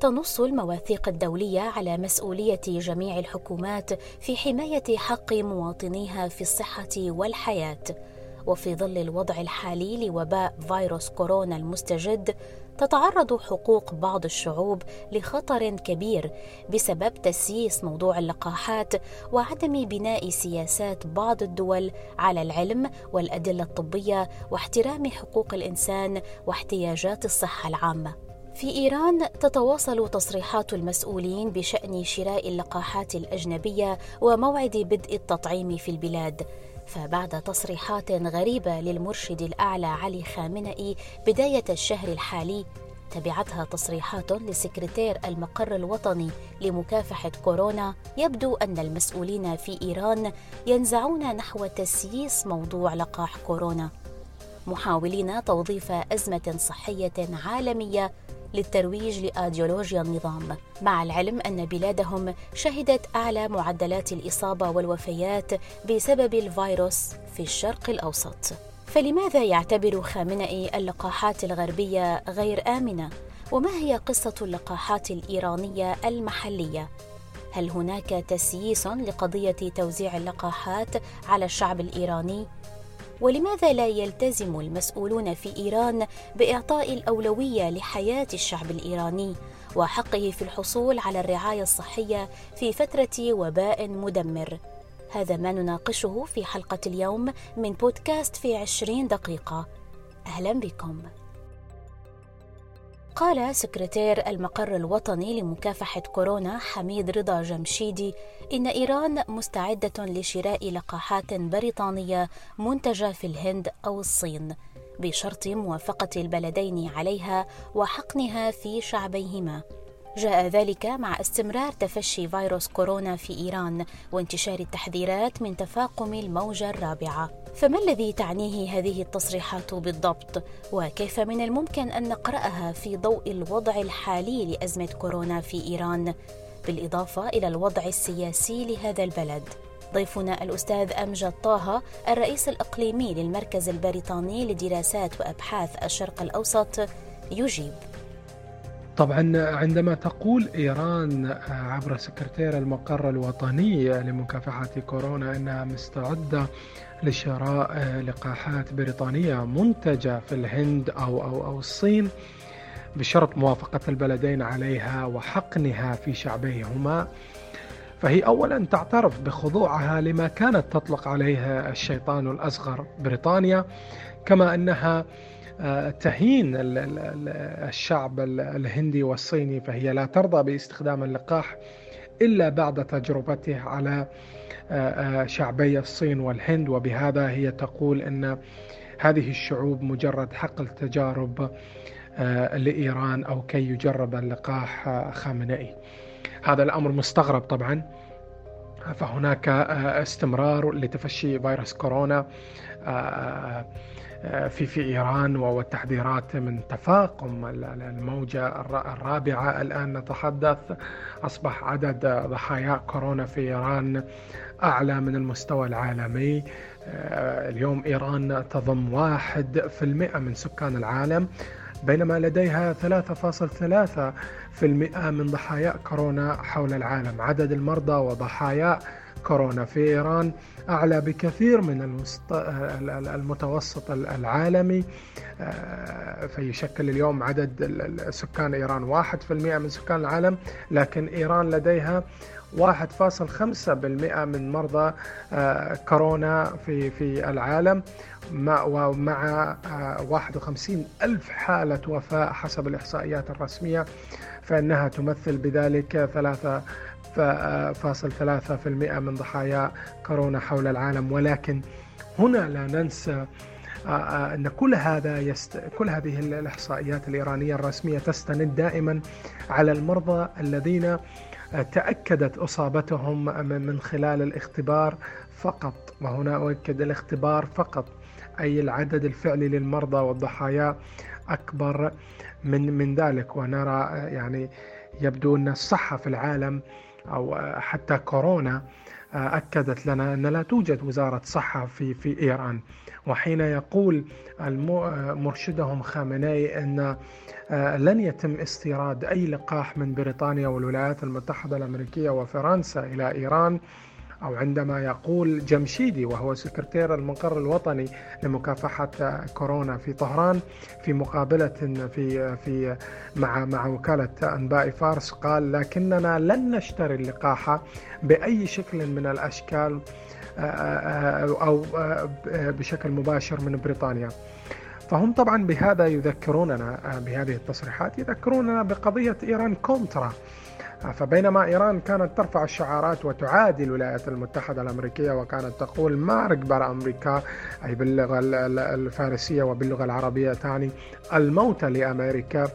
تنص المواثيق الدولية على مسؤولية جميع الحكومات في حماية حق مواطنيها في الصحة والحياة. وفي ظل الوضع الحالي لوباء فيروس كورونا المستجد، تتعرض حقوق بعض الشعوب لخطر كبير بسبب تسييس موضوع اللقاحات وعدم بناء سياسات بعض الدول على العلم والأدلة الطبية واحترام حقوق الإنسان واحتياجات الصحة العامة. في إيران تتواصل تصريحات المسؤولين بشأن شراء اللقاحات الأجنبية وموعد بدء التطعيم في البلاد، فبعد تصريحات غريبة للمرشد الأعلى علي خامنئي بداية الشهر الحالي، تبعتها تصريحات لسكرتير المقر الوطني لمكافحة كورونا، يبدو أن المسؤولين في إيران ينزعون نحو تسييس موضوع لقاح كورونا، محاولين توظيف أزمة صحية عالمية للترويج لأيديولوجيا النظام، مع العلم أن بلادهم شهدت أعلى معدلات الإصابة والوفيات بسبب الفيروس في الشرق الأوسط. فلماذا يعتبر خامنئي اللقاحات الغربية غير آمنة؟ وما هي قصة اللقاحات الإيرانية المحلية؟ هل هناك تسييس لقضية توزيع اللقاحات على الشعب الإيراني؟ ولماذا لا يلتزم المسؤولون في إيران بإعطاء الأولوية لحياة الشعب الإيراني وحقه في الحصول على الرعاية الصحية في فترة وباء مدمر؟ هذا ما نناقشه في حلقة اليوم من بودكاست في 20 دقيقة. أهلا بكم. قال سكرتير المقر الوطني لمكافحة كورونا حميد رضا جمشيدي إن إيران مستعدة لشراء لقاحات بريطانية منتجة في الهند أو الصين بشرط موافقة البلدين عليها وحقنها في شعبيهما. جاء ذلك مع استمرار تفشي فيروس كورونا في إيران وانتشار التحذيرات من تفاقم الموجة الرابعة. فما الذي تعنيه هذه التصريحات بالضبط؟ وكيف من الممكن أن نقرأها في ضوء الوضع الحالي لأزمة كورونا في إيران، بالإضافة إلى الوضع السياسي لهذا البلد؟ ضيفنا الأستاذ أمجد طاها، الرئيس الإقليمي للمركز البريطاني لدراسات وأبحاث الشرق الأوسط، يجيب. طبعا عندما تقول إيران عبر سكرتير المقر الوطني لمكافحة كورونا أنها مستعدة لشراء لقاحات بريطانية منتجة في الهند أو الصين بشرط موافقة البلدين عليها وحقنها في شعبيهما، فهي أولا تعترف بخضوعها لما كانت تطلق عليها الشيطان الأصغر بريطانيا، كما أنها تهين الشعب الهندي والصيني، فهي لا ترضى باستخدام اللقاح إلا بعد تجربته على شعبي الصين والهند، وبهذا هي تقول أن هذه الشعوب مجرد حقل تجارب لإيران أو كي يجرب اللقاح خامنئي. هذا الأمر مستغرب طبعا، فهناك استمرار لتفشي فيروس كورونا في إيران والتحذيرات من تفاقم الموجة الرابعة. الآن نتحدث أصبح عدد ضحايا كورونا في إيران أعلى من المستوى العالمي. اليوم إيران تضم 1% من سكان العالم، بينما لديها 3.3% من ضحايا كورونا حول العالم. عدد المرضى وضحايا كورونا في إيران أعلى بكثير من المتوسط العالمي، فيشكل اليوم عدد سكان إيران 1% من سكان العالم، لكن إيران لديها 1.5% من مرضى كورونا في العالم، ومع 51,000 حالة وفاة حسب الإحصائيات الرسمية، فإنها تمثل بذلك 3.3% من ضحايا كورونا حول العالم. ولكن هنا لا ننسى أن كل هذه الإحصائيات الإيرانية الرسمية تستند دائما على المرضى الذين تأكدت إصابتهم من خلال الاختبار فقط، وهنا أؤكد الاختبار فقط، أي العدد الفعلي للمرضى والضحايا أكبر من ذلك. ونرى يبدو أن الصحة في العالم أو حتى كورونا أكدت لنا أن لا توجد وزارة صحة في إيران. وحين يقول مرشدهم خامنئي أن لن يتم استيراد أي لقاح من بريطانيا والولايات المتحدة الأمريكية وفرنسا إلى إيران، أو عندما يقول جمشيدي وهو سكرتير المقر الوطني لمكافحة كورونا في طهران في مقابلة في مع وكالة أنباء فارس، قال لكننا لن نشتري اللقاح بأي شكل من الأشكال أو بشكل مباشر من بريطانيا. فهم طبعا بهذا يذكروننا، بهذه التصريحات يذكروننا بقضية إيران كونترا. فبينما إيران كانت ترفع الشعارات وتعادي الولايات المتحدة الأمريكية وكانت تقول ما ركبر أمريكا، أي باللغة الفارسية وباللغة العربية تعني الموت لأمريكا،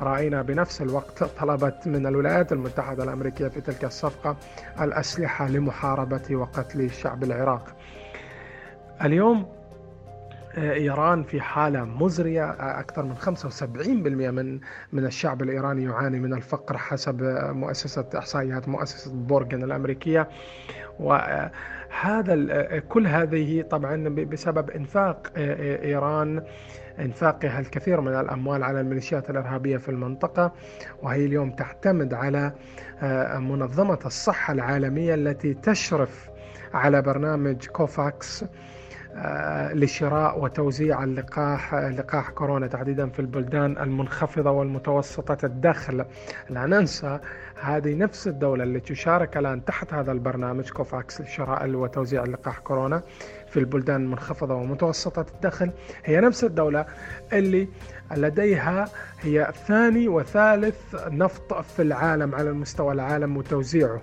رأينا بنفس الوقت طلبت من الولايات المتحدة الأمريكية في تلك الصفقة الأسلحة لمحاربة وقتل الشعب العراقي. اليوم إيران في حالة مزرية، أكثر من 75% من الشعب الإيراني يعاني من الفقر حسب مؤسسة إحصائيات مؤسسة بورغن الأمريكية، وهذا كل هذه طبعا بسبب إنفاق إيران، إنفاقها الكثير من الأموال على الميليشيات الإرهابية في المنطقة، وهي اليوم تعتمد على منظمة الصحة العالمية التي تشرف على برنامج كوفاكس لشراء وتوزيع لقاح كورونا تحديدا في البلدان المنخفضة والمتوسطة الدخل. لا ننسى هذه نفس الدولة اللي تشارك الآن تحت هذا البرنامج كوفاكس لشراء وتوزيع لقاح كورونا في البلدان المنخفضة ومتوسطة الدخل، هي نفس الدولة اللي لديها هي ثاني وثالث نفط في العالم على المستوى العالم وتوزيعه.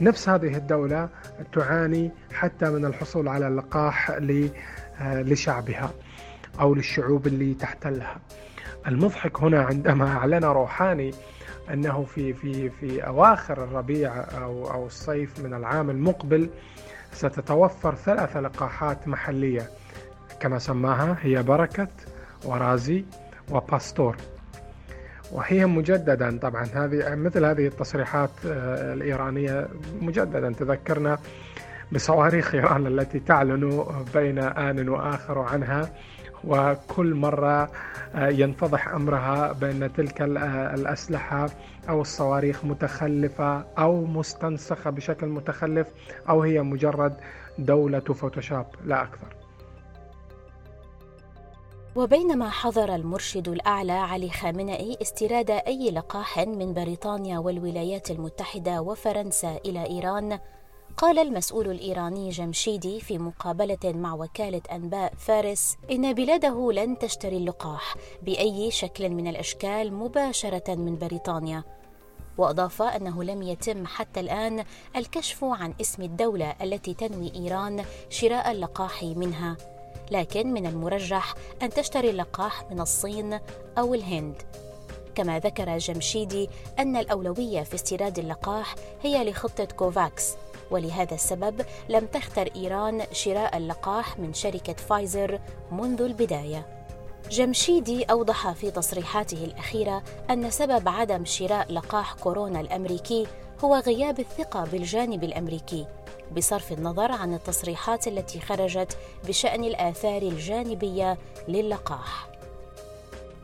نفس هذه الدولة تعاني حتى من الحصول على اللقاح لشعبها أو للشعوب اللي تحتلها. المضحك هنا عندما أعلن روحاني أنه في أواخر الربيع أو الصيف من العام المقبل ستتوفر 3 لقاحات محلية كما سماها، هي بركة ورازي وباستور، وهي مجددا طبعا هذه مثل هذه التصريحات الإيرانية مجددا تذكرنا بصواريخ إيران التي تعلن بين آن وآخر عنها، وكل مرة ينفضح أمرها بأن تلك الأسلحة أو الصواريخ متخلفة أو مستنسخة بشكل متخلف أو هي مجرد دولة فوتوشوب لا أكثر. وبينما حظر المرشد الأعلى علي خامنئي استيراد أي لقاح من بريطانيا والولايات المتحدة وفرنسا إلى إيران، قال المسؤول الإيراني جمشيدي في مقابلة مع وكالة أنباء فارس إن بلاده لن تشتري اللقاح بأي شكل من الأشكال مباشرة من بريطانيا، وأضاف أنه لم يتم حتى الآن الكشف عن اسم الدولة التي تنوي إيران شراء اللقاح منها، لكن من المرجح أن تشتري اللقاح من الصين أو الهند. كما ذكر جمشيدي أن الأولوية في استيراد اللقاح هي لخطة كوفاكس، ولهذا السبب لم تختر إيران شراء اللقاح من شركة فايزر منذ البداية. جمشيدي أوضح في تصريحاته الأخيرة أن سبب عدم شراء لقاح كورونا الأمريكي هو غياب الثقة بالجانب الأمريكي، بصرف النظر عن التصريحات التي خرجت بشأن الآثار الجانبية للقاح.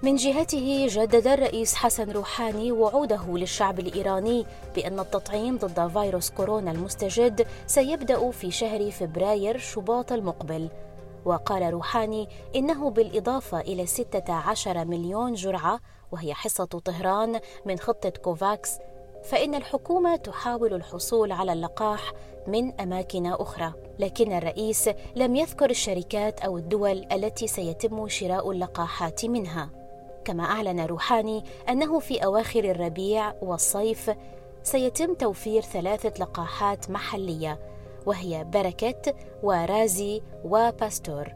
من جهته جدد الرئيس حسن روحاني وعوده للشعب الإيراني بأن التطعيم ضد فيروس كورونا المستجد سيبدأ في شهر فبراير شباط المقبل. وقال روحاني إنه بالإضافة إلى 16 مليون جرعة وهي حصة طهران من خطة كوفاكس، فإن الحكومة تحاول الحصول على اللقاح من أماكن أخرى، لكن الرئيس لم يذكر الشركات أو الدول التي سيتم شراء اللقاحات منها. كما أعلن روحاني أنه في أواخر الربيع والصيف سيتم توفير 3 لقاحات محلية وهي بركة ورازي وباستور،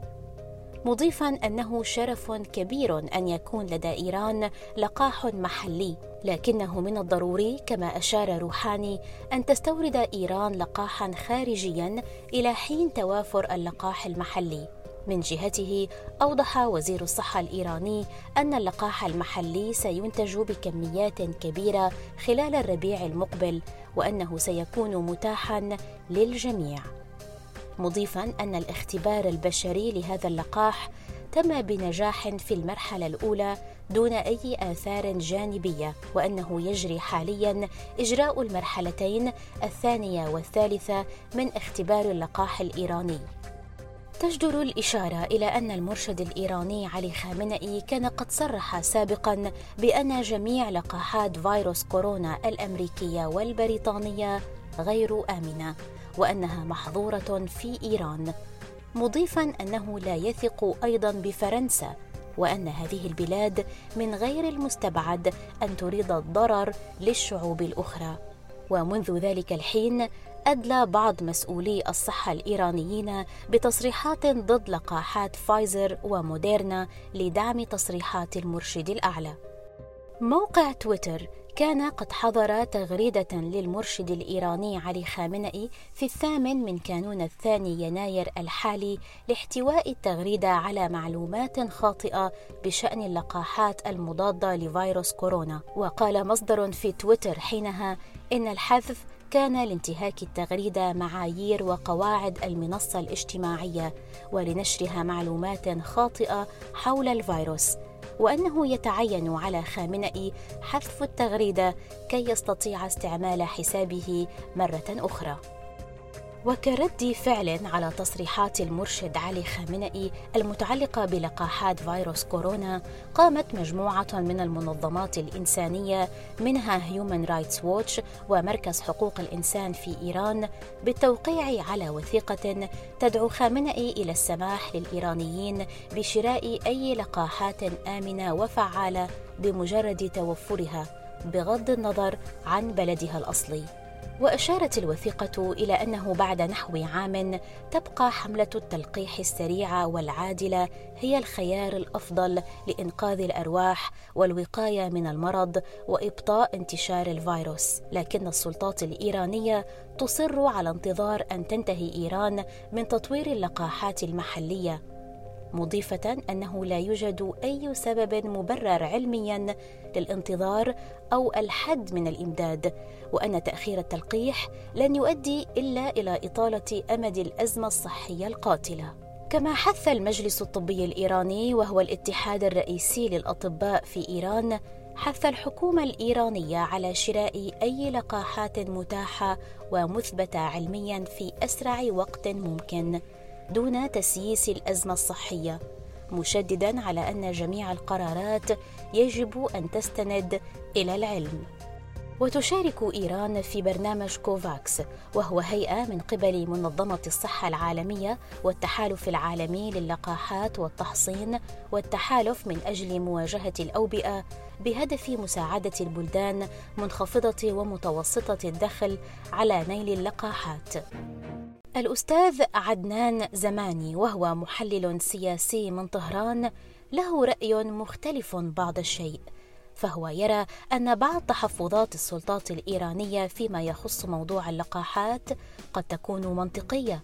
مضيفاً أنه شرف كبير أن يكون لدى إيران لقاح محلي، لكنه من الضروري كما أشار روحاني أن تستورد إيران لقاحاً خارجياً إلى حين توافر اللقاح المحلي، من جهته أوضح وزير الصحة الإيراني أن اللقاح المحلي سينتج بكميات كبيرة خلال الربيع المقبل وأنه سيكون متاحاً للجميع، مضيفاً أن الاختبار البشري لهذا اللقاح تم بنجاح في المرحلة الأولى دون أي آثار جانبية، وأنه يجري حالياً إجراء المرحلتين الثانية والثالثة من اختبار اللقاح الإيراني. تجدر الإشارة إلى أن المرشد الإيراني علي خامنئي كان قد صرح سابقاً بأن جميع لقاحات فيروس كورونا الأمريكية والبريطانية غير آمنة وأنها محظورة في إيران، مضيفاً أنه لا يثق أيضاً بفرنسا وأن هذه البلاد من غير المستبعد أن تريد الضرر للشعوب الأخرى. ومنذ ذلك الحين أدلى بعض مسؤولي الصحة الإيرانيين بتصريحات ضد لقاحات فايزر وموديرنا لدعم تصريحات المرشد الأعلى. موقع تويتر كان قد حظر تغريدة للمرشد الإيراني علي خامنئي في 8 يناير الحالي لاحتواء التغريدة على معلومات خاطئة بشأن اللقاحات المضادة لفيروس كورونا، وقال مصدر في تويتر حينها إن الحذف كان لانتهاك التغريدة معايير وقواعد المنصة الاجتماعية ولنشرها معلومات خاطئة حول الفيروس، وأنه يتعين على خامنئي حذف التغريدة كي يستطيع استعمال حسابه مرة أخرى. وكرد فعل على تصريحات المرشد علي خامنئي المتعلقة بلقاحات فيروس كورونا، قامت مجموعة من المنظمات الإنسانية منها Human Rights Watch ومركز حقوق الإنسان في إيران بالتوقيع على وثيقة تدعو خامنئي إلى السماح للإيرانيين بشراء أي لقاحات آمنة وفعالة بمجرد توفرها بغض النظر عن بلدها الأصلي. وأشارت الوثيقة إلى أنه بعد نحو عام تبقى حملة التلقيح السريعة والعادلة هي الخيار الأفضل لإنقاذ الأرواح والوقاية من المرض وإبطاء انتشار الفيروس، لكن السلطات الإيرانية تصر على انتظار أن تنتهي إيران من تطوير اللقاحات المحلية، مضيفة أنه لا يوجد أي سبب مبرر علمياً للانتظار أو الحد من الإمداد، وأن تأخير التلقيح لن يؤدي إلا إلى إطالة أمد الأزمة الصحية القاتلة. كما حث المجلس الطبي الإيراني وهو الاتحاد الرئيسي للأطباء في إيران، حث الحكومة الإيرانية على شراء أي لقاحات متاحة ومثبتة علمياً في أسرع وقت ممكن دون تسييس الأزمة الصحية، مشدداً على أن جميع القرارات يجب أن تستند إلى العلم. وتشارك إيران في برنامج كوفاكس وهو هيئة من قبل منظمة الصحة العالمية والتحالف العالمي للقاحات والتحصين والتحالف من أجل مواجهة الأوبئة بهدف مساعدة البلدان منخفضة ومتوسطة الدخل على نيل اللقاحات. الأستاذ عدنان زماني وهو محلل سياسي من طهران له رأي مختلف بعض الشيء، فهو يرى أن بعض تحفظات السلطات الإيرانية فيما يخص موضوع اللقاحات قد تكون منطقية،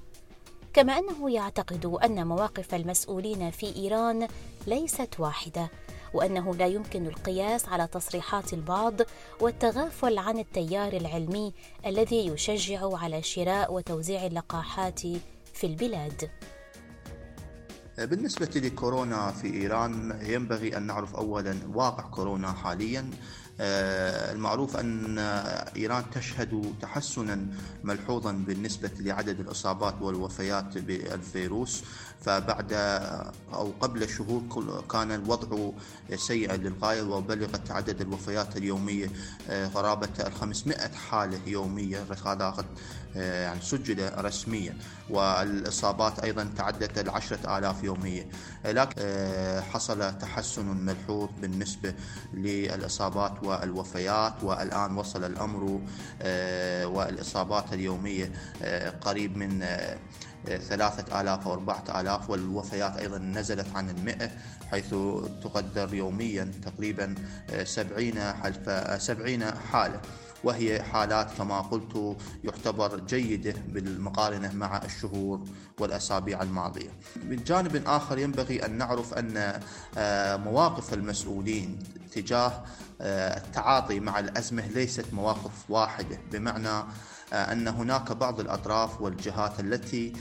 كما أنه يعتقد أن مواقف المسؤولين في إيران ليست واحدة، وأنه لا يمكن القياس على تصريحات البعض والتغافل عن التيار العلمي الذي يشجع على شراء وتوزيع اللقاحات في البلاد. بالنسبة لكورونا في إيران ينبغي أن نعرف أولاً واقع كورونا حالياً. المعروف أن إيران تشهد تحسناً ملحوظاً بالنسبة لعدد الإصابات والوفيات بالفيروس، فبعد أو قبل شهور كان الوضع سيء للغاية وبلغت عدد الوفيات اليومية قرابة 500 حالة يومية، هذا يعني سجل رسميا، والإصابات أيضا تعدت 10,000 يوميا، لكن حصل تحسن ملحوظ بالنسبة للإصابات والوفيات، والآن وصل الأمر والإصابات اليومية قريب من 3,000 أو 4,000، والوفيات أيضا نزلت عن 100 حيث تقدر يوميا تقريبا 70 حالة. وهي حالات كما قلت يعتبر جيدة بالمقارنة مع الشهور والأسابيع الماضية. من جانب آخر ينبغي أن نعرف أن مواقف المسؤولين تجاه التعاطي مع الأزمة ليست مواقف واحدة، بمعنى أن هناك بعض الأطراف والجهات التي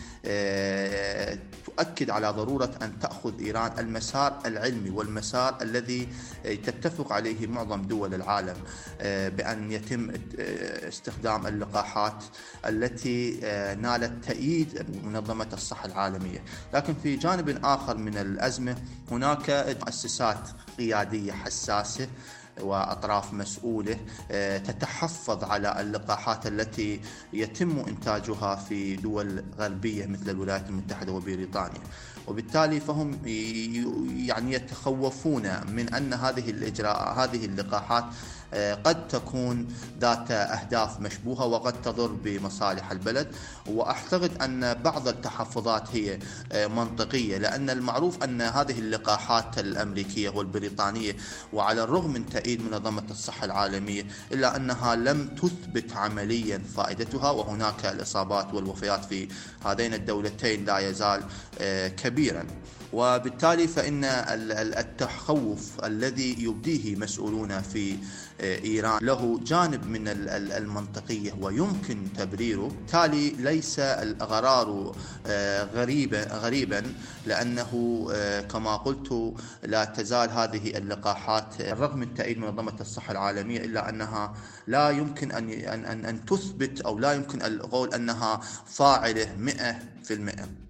تؤكد على ضرورة أن تأخذ إيران المسار العلمي والمسار الذي تتفق عليه معظم دول العالم، بأن يتم استخدام اللقاحات التي نالت تأييد منظمة الصحة العالمية. لكن في جانب آخر من الأزمة هناك مؤسسات قيادية حساسة وأطراف مسؤولة تتحفظ على اللقاحات التي يتم إنتاجها في دول غربية مثل الولايات المتحدة وبريطانيا، وبالتالي فهم يتخوفون من أن هذه اللقاحات قد تكون ذات أهداف مشبوهة وقد تضر بمصالح البلد. وأعتقد أن بعض التحفظات هي منطقية، لأن المعروف أن هذه اللقاحات الأمريكية والبريطانية وعلى الرغم من تأييد منظمة الصحة العالمية إلا أنها لم تثبت عمليا فائدتها، وهناك الإصابات والوفيات في هذين الدولتين لا يزال كبيرا. وبالتالي فإن التخوف الذي يبديه مسؤولون في إيران له جانب من المنطقية ويمكن تبريره، بالتالي ليس الغرار غريبا لأنه كما قلت لا تزال هذه اللقاحات رغم التأييد منظمة الصحة العالمية إلا أنها لا يمكن أن تثبت أو لا يمكن القول أنها فاعلة 100%.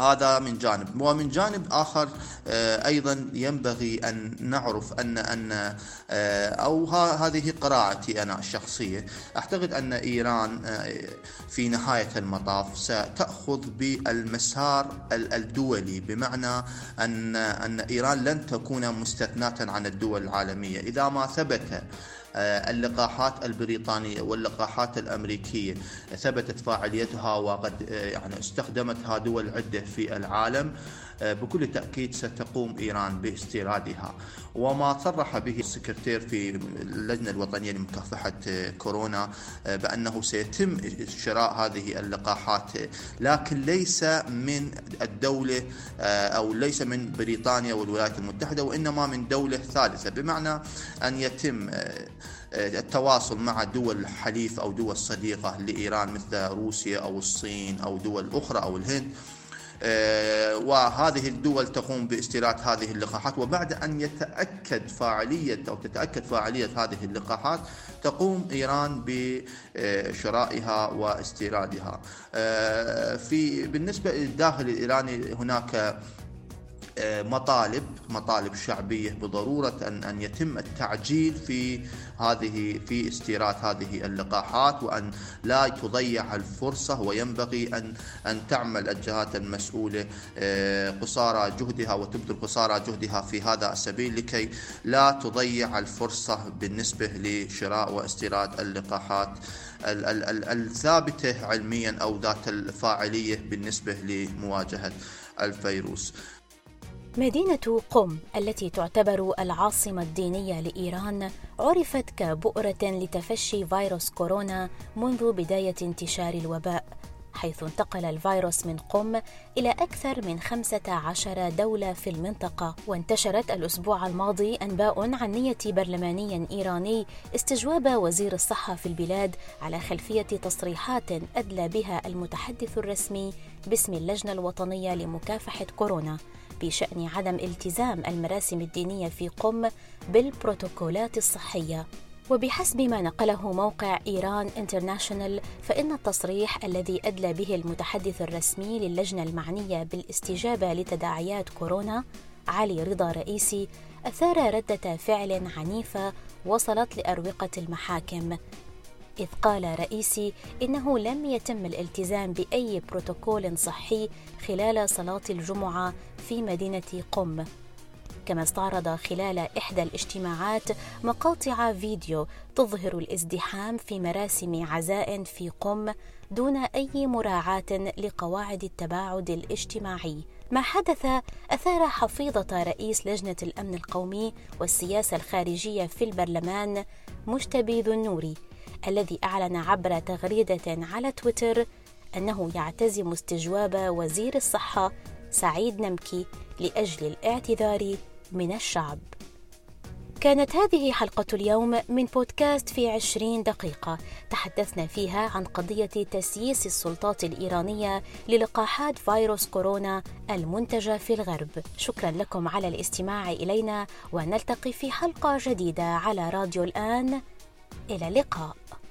هذا من جانب، ومن جانب آخر أيضا ينبغي أن نعرف أن أو هذه قراءتي أنا الشخصية، أعتقد أن إيران في نهاية المطاف ستأخذ بالمسار الدولي، بمعنى أن إيران لن تكون مستثناة عن الدول العالمية إذا ما ثبت اللقاحات البريطانية واللقاحات الأمريكية ثبتت فاعليتها وقد استخدمتها دول عدة في العالم، بكل تأكيد ستقوم إيران باستيرادها. وما صرح به السكرتير في اللجنة الوطنية لمكافحة كورونا بأنه سيتم شراء هذه اللقاحات، لكن ليس من الدولة أو ليس من بريطانيا والولايات المتحدة، وإنما من دولة ثالثة، بمعنى أن يتم التواصل مع دول حليف أو دول صديقة لإيران مثل روسيا أو الصين أو دول أخرى أو الهند، وهذه الدول تقوم باستيراد هذه اللقاحات، وبعد أن تتأكد فاعلية هذه اللقاحات تقوم إيران بشرائها واستيرادها. بالنسبة للداخل الإيراني هناك مطالب شعبية بضرورة أن يتم التعجيل في استيراد هذه اللقاحات وأن لا تضيع الفرصة، وينبغي أن تعمل الجهات المسؤولة قصارى جهدها في هذا السبيل لكي لا تضيع الفرصة بالنسبة لشراء واستيراد اللقاحات الثابتة علميا أو ذات الفاعلية بالنسبة لمواجهة الفيروس. مدينة قم التي تعتبر العاصمة الدينية لإيران عرفت كبؤرة لتفشي فيروس كورونا منذ بداية انتشار الوباء، حيث انتقل الفيروس من قم إلى أكثر من 15 دولة في المنطقة. وانتشرت الأسبوع الماضي أنباء عن نية برلماني إيراني استجواب وزير الصحة في البلاد على خلفية تصريحات أدلى بها المتحدث الرسمي باسم اللجنة الوطنية لمكافحة كورونا بشأن عدم التزام المراسم الدينية في قم بالبروتوكولات الصحية. وبحسب ما نقله موقع إيران انترناشنال، فإن التصريح الذي أدلى به المتحدث الرسمي للجنة المعنية بالاستجابة لتداعيات كورونا علي رضا رئيسي أثار ردة فعل عنيفة وصلت لأروقة المحاكم، إذ قال رئيسي إنه لم يتم الالتزام بأي بروتوكول صحي خلال صلاة الجمعة في مدينة قم. كما استعرض خلال إحدى الاجتماعات مقاطع فيديو تظهر الازدحام في مراسم عزاء في قم دون أي مراعاة لقواعد التباعد الاجتماعي، ما حدث أثار حفيظة رئيس لجنة الأمن القومي والسياسة الخارجية في البرلمان مجتبى ذنوري، الذي أعلن عبر تغريدة على تويتر أنه يعتزم استجواب وزير الصحة سعيد نمكي لأجل الاعتذار من الشعب. كانت هذه حلقة اليوم من بودكاست في 20 دقيقة، تحدثنا فيها عن قضية تسييس السلطات الإيرانية للقاحات فيروس كورونا المنتجة في الغرب. شكرا لكم على الاستماع إلينا، ونلتقي في حلقة جديدة على راديو الآن. إلى اللقاء.